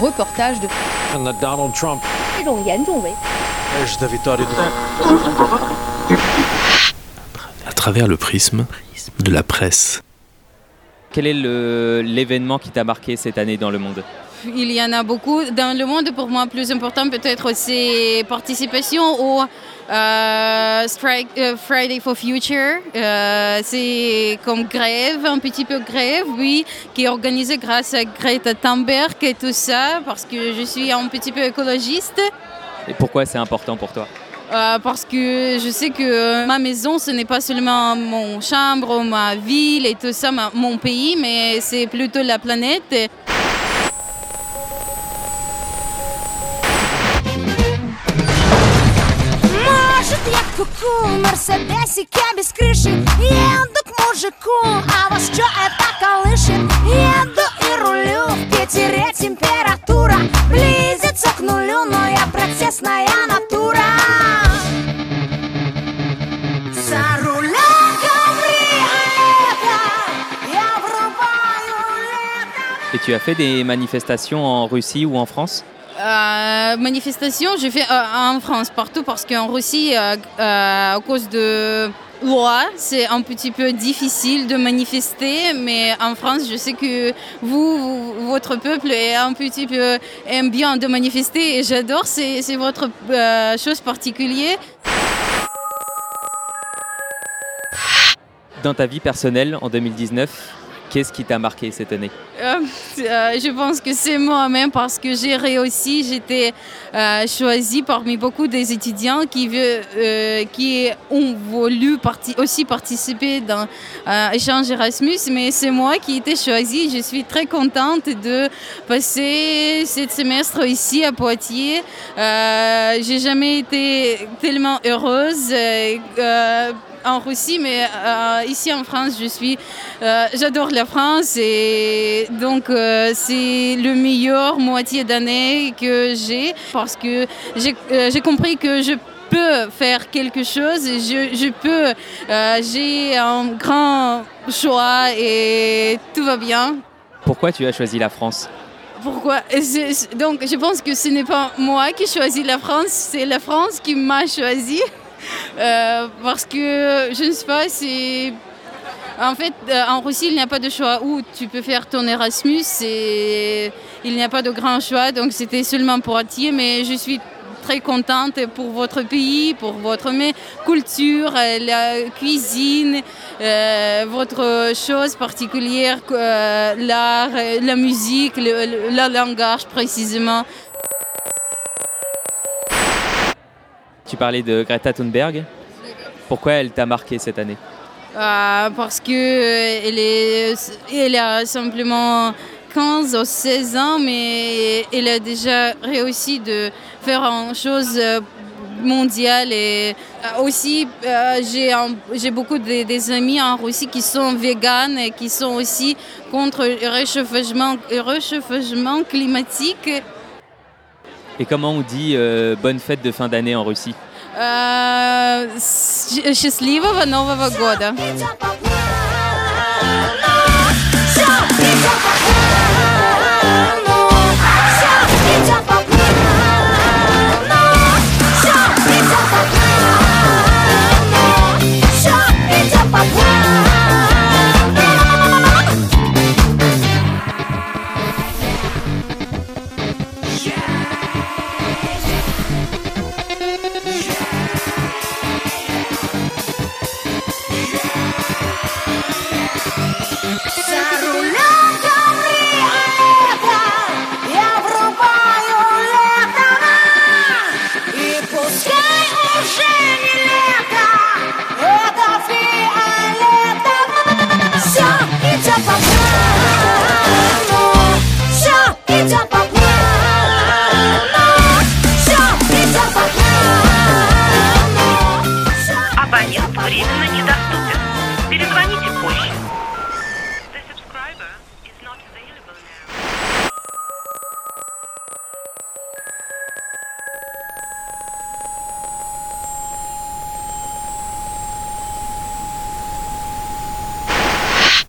Reportage de Donald Trump. À travers le prisme de la presse. Quel est l'événement qui t'a marqué cette année dans le monde ? Il y en a beaucoup dans le monde. Pour moi, le plus important peut-être, c'est participation au Friday for Future. C'est comme grève, un petit peu grève, oui, qui est organisée grâce à Greta Thunberg et tout ça, parce que je suis un petit peu écologiste. Et pourquoi c'est important pour toi ? Parce que je sais que ma maison, ce n'est pas seulement mon chambre, ma ville et tout ça, mon pays, mais c'est plutôt la planète. Et tu as fait des manifestations en Russie ou en France ? Manifestation, je fais en France, partout, parce qu'en Russie, à cause de l'OUA, c'est un petit peu difficile de manifester, mais en France, je sais que votre peuple est un petit peu aime bien de manifester et j'adore, c'est votre chose particulière. Dans ta vie personnelle, en 2019, qu'est-ce qui t'a marqué cette année ? Je pense que c'est moi-même, parce que j'ai réussi, j'étais choisie parmi beaucoup des étudiants qui ont voulu aussi participer dans l'échange Erasmus, mais c'est moi qui ai été choisie. Je suis très contente de passer ce semestre ici à Poitiers. Je n'ai jamais été tellement heureuse en Russie, mais ici en France, j'adore la France, et donc c'est le meilleur moitié d'année que j'ai, parce que j'ai compris que je peux faire quelque chose, j'ai un grand choix et tout va bien. Pourquoi tu as choisi la France ? Pourquoi ? Donc je pense que ce n'est pas moi qui choisis la France, c'est la France qui m'a choisi. Parce que je ne sais pas, en fait, en Russie, il n'y a pas de choix où tu peux faire ton Erasmus, et il n'y a pas de grand choix, donc c'était seulement Poitiers, mais je suis très contente pour votre pays, pour votre culture, la cuisine, votre chose particulière, l'art, la musique, le langage précisément. Tu parlais de Greta Thunberg. Pourquoi elle t'a marqué cette année ? Parce qu'elle a simplement 15 ou 16 ans, mais elle a déjà réussi de faire une chose mondiale. Et aussi, j'ai beaucoup des amis en Russie qui sont véganes et qui sont aussi contre le réchauffement climatique. Et comment on dit bonne fête de fin d'année en Russie ? Счастливого Нового года.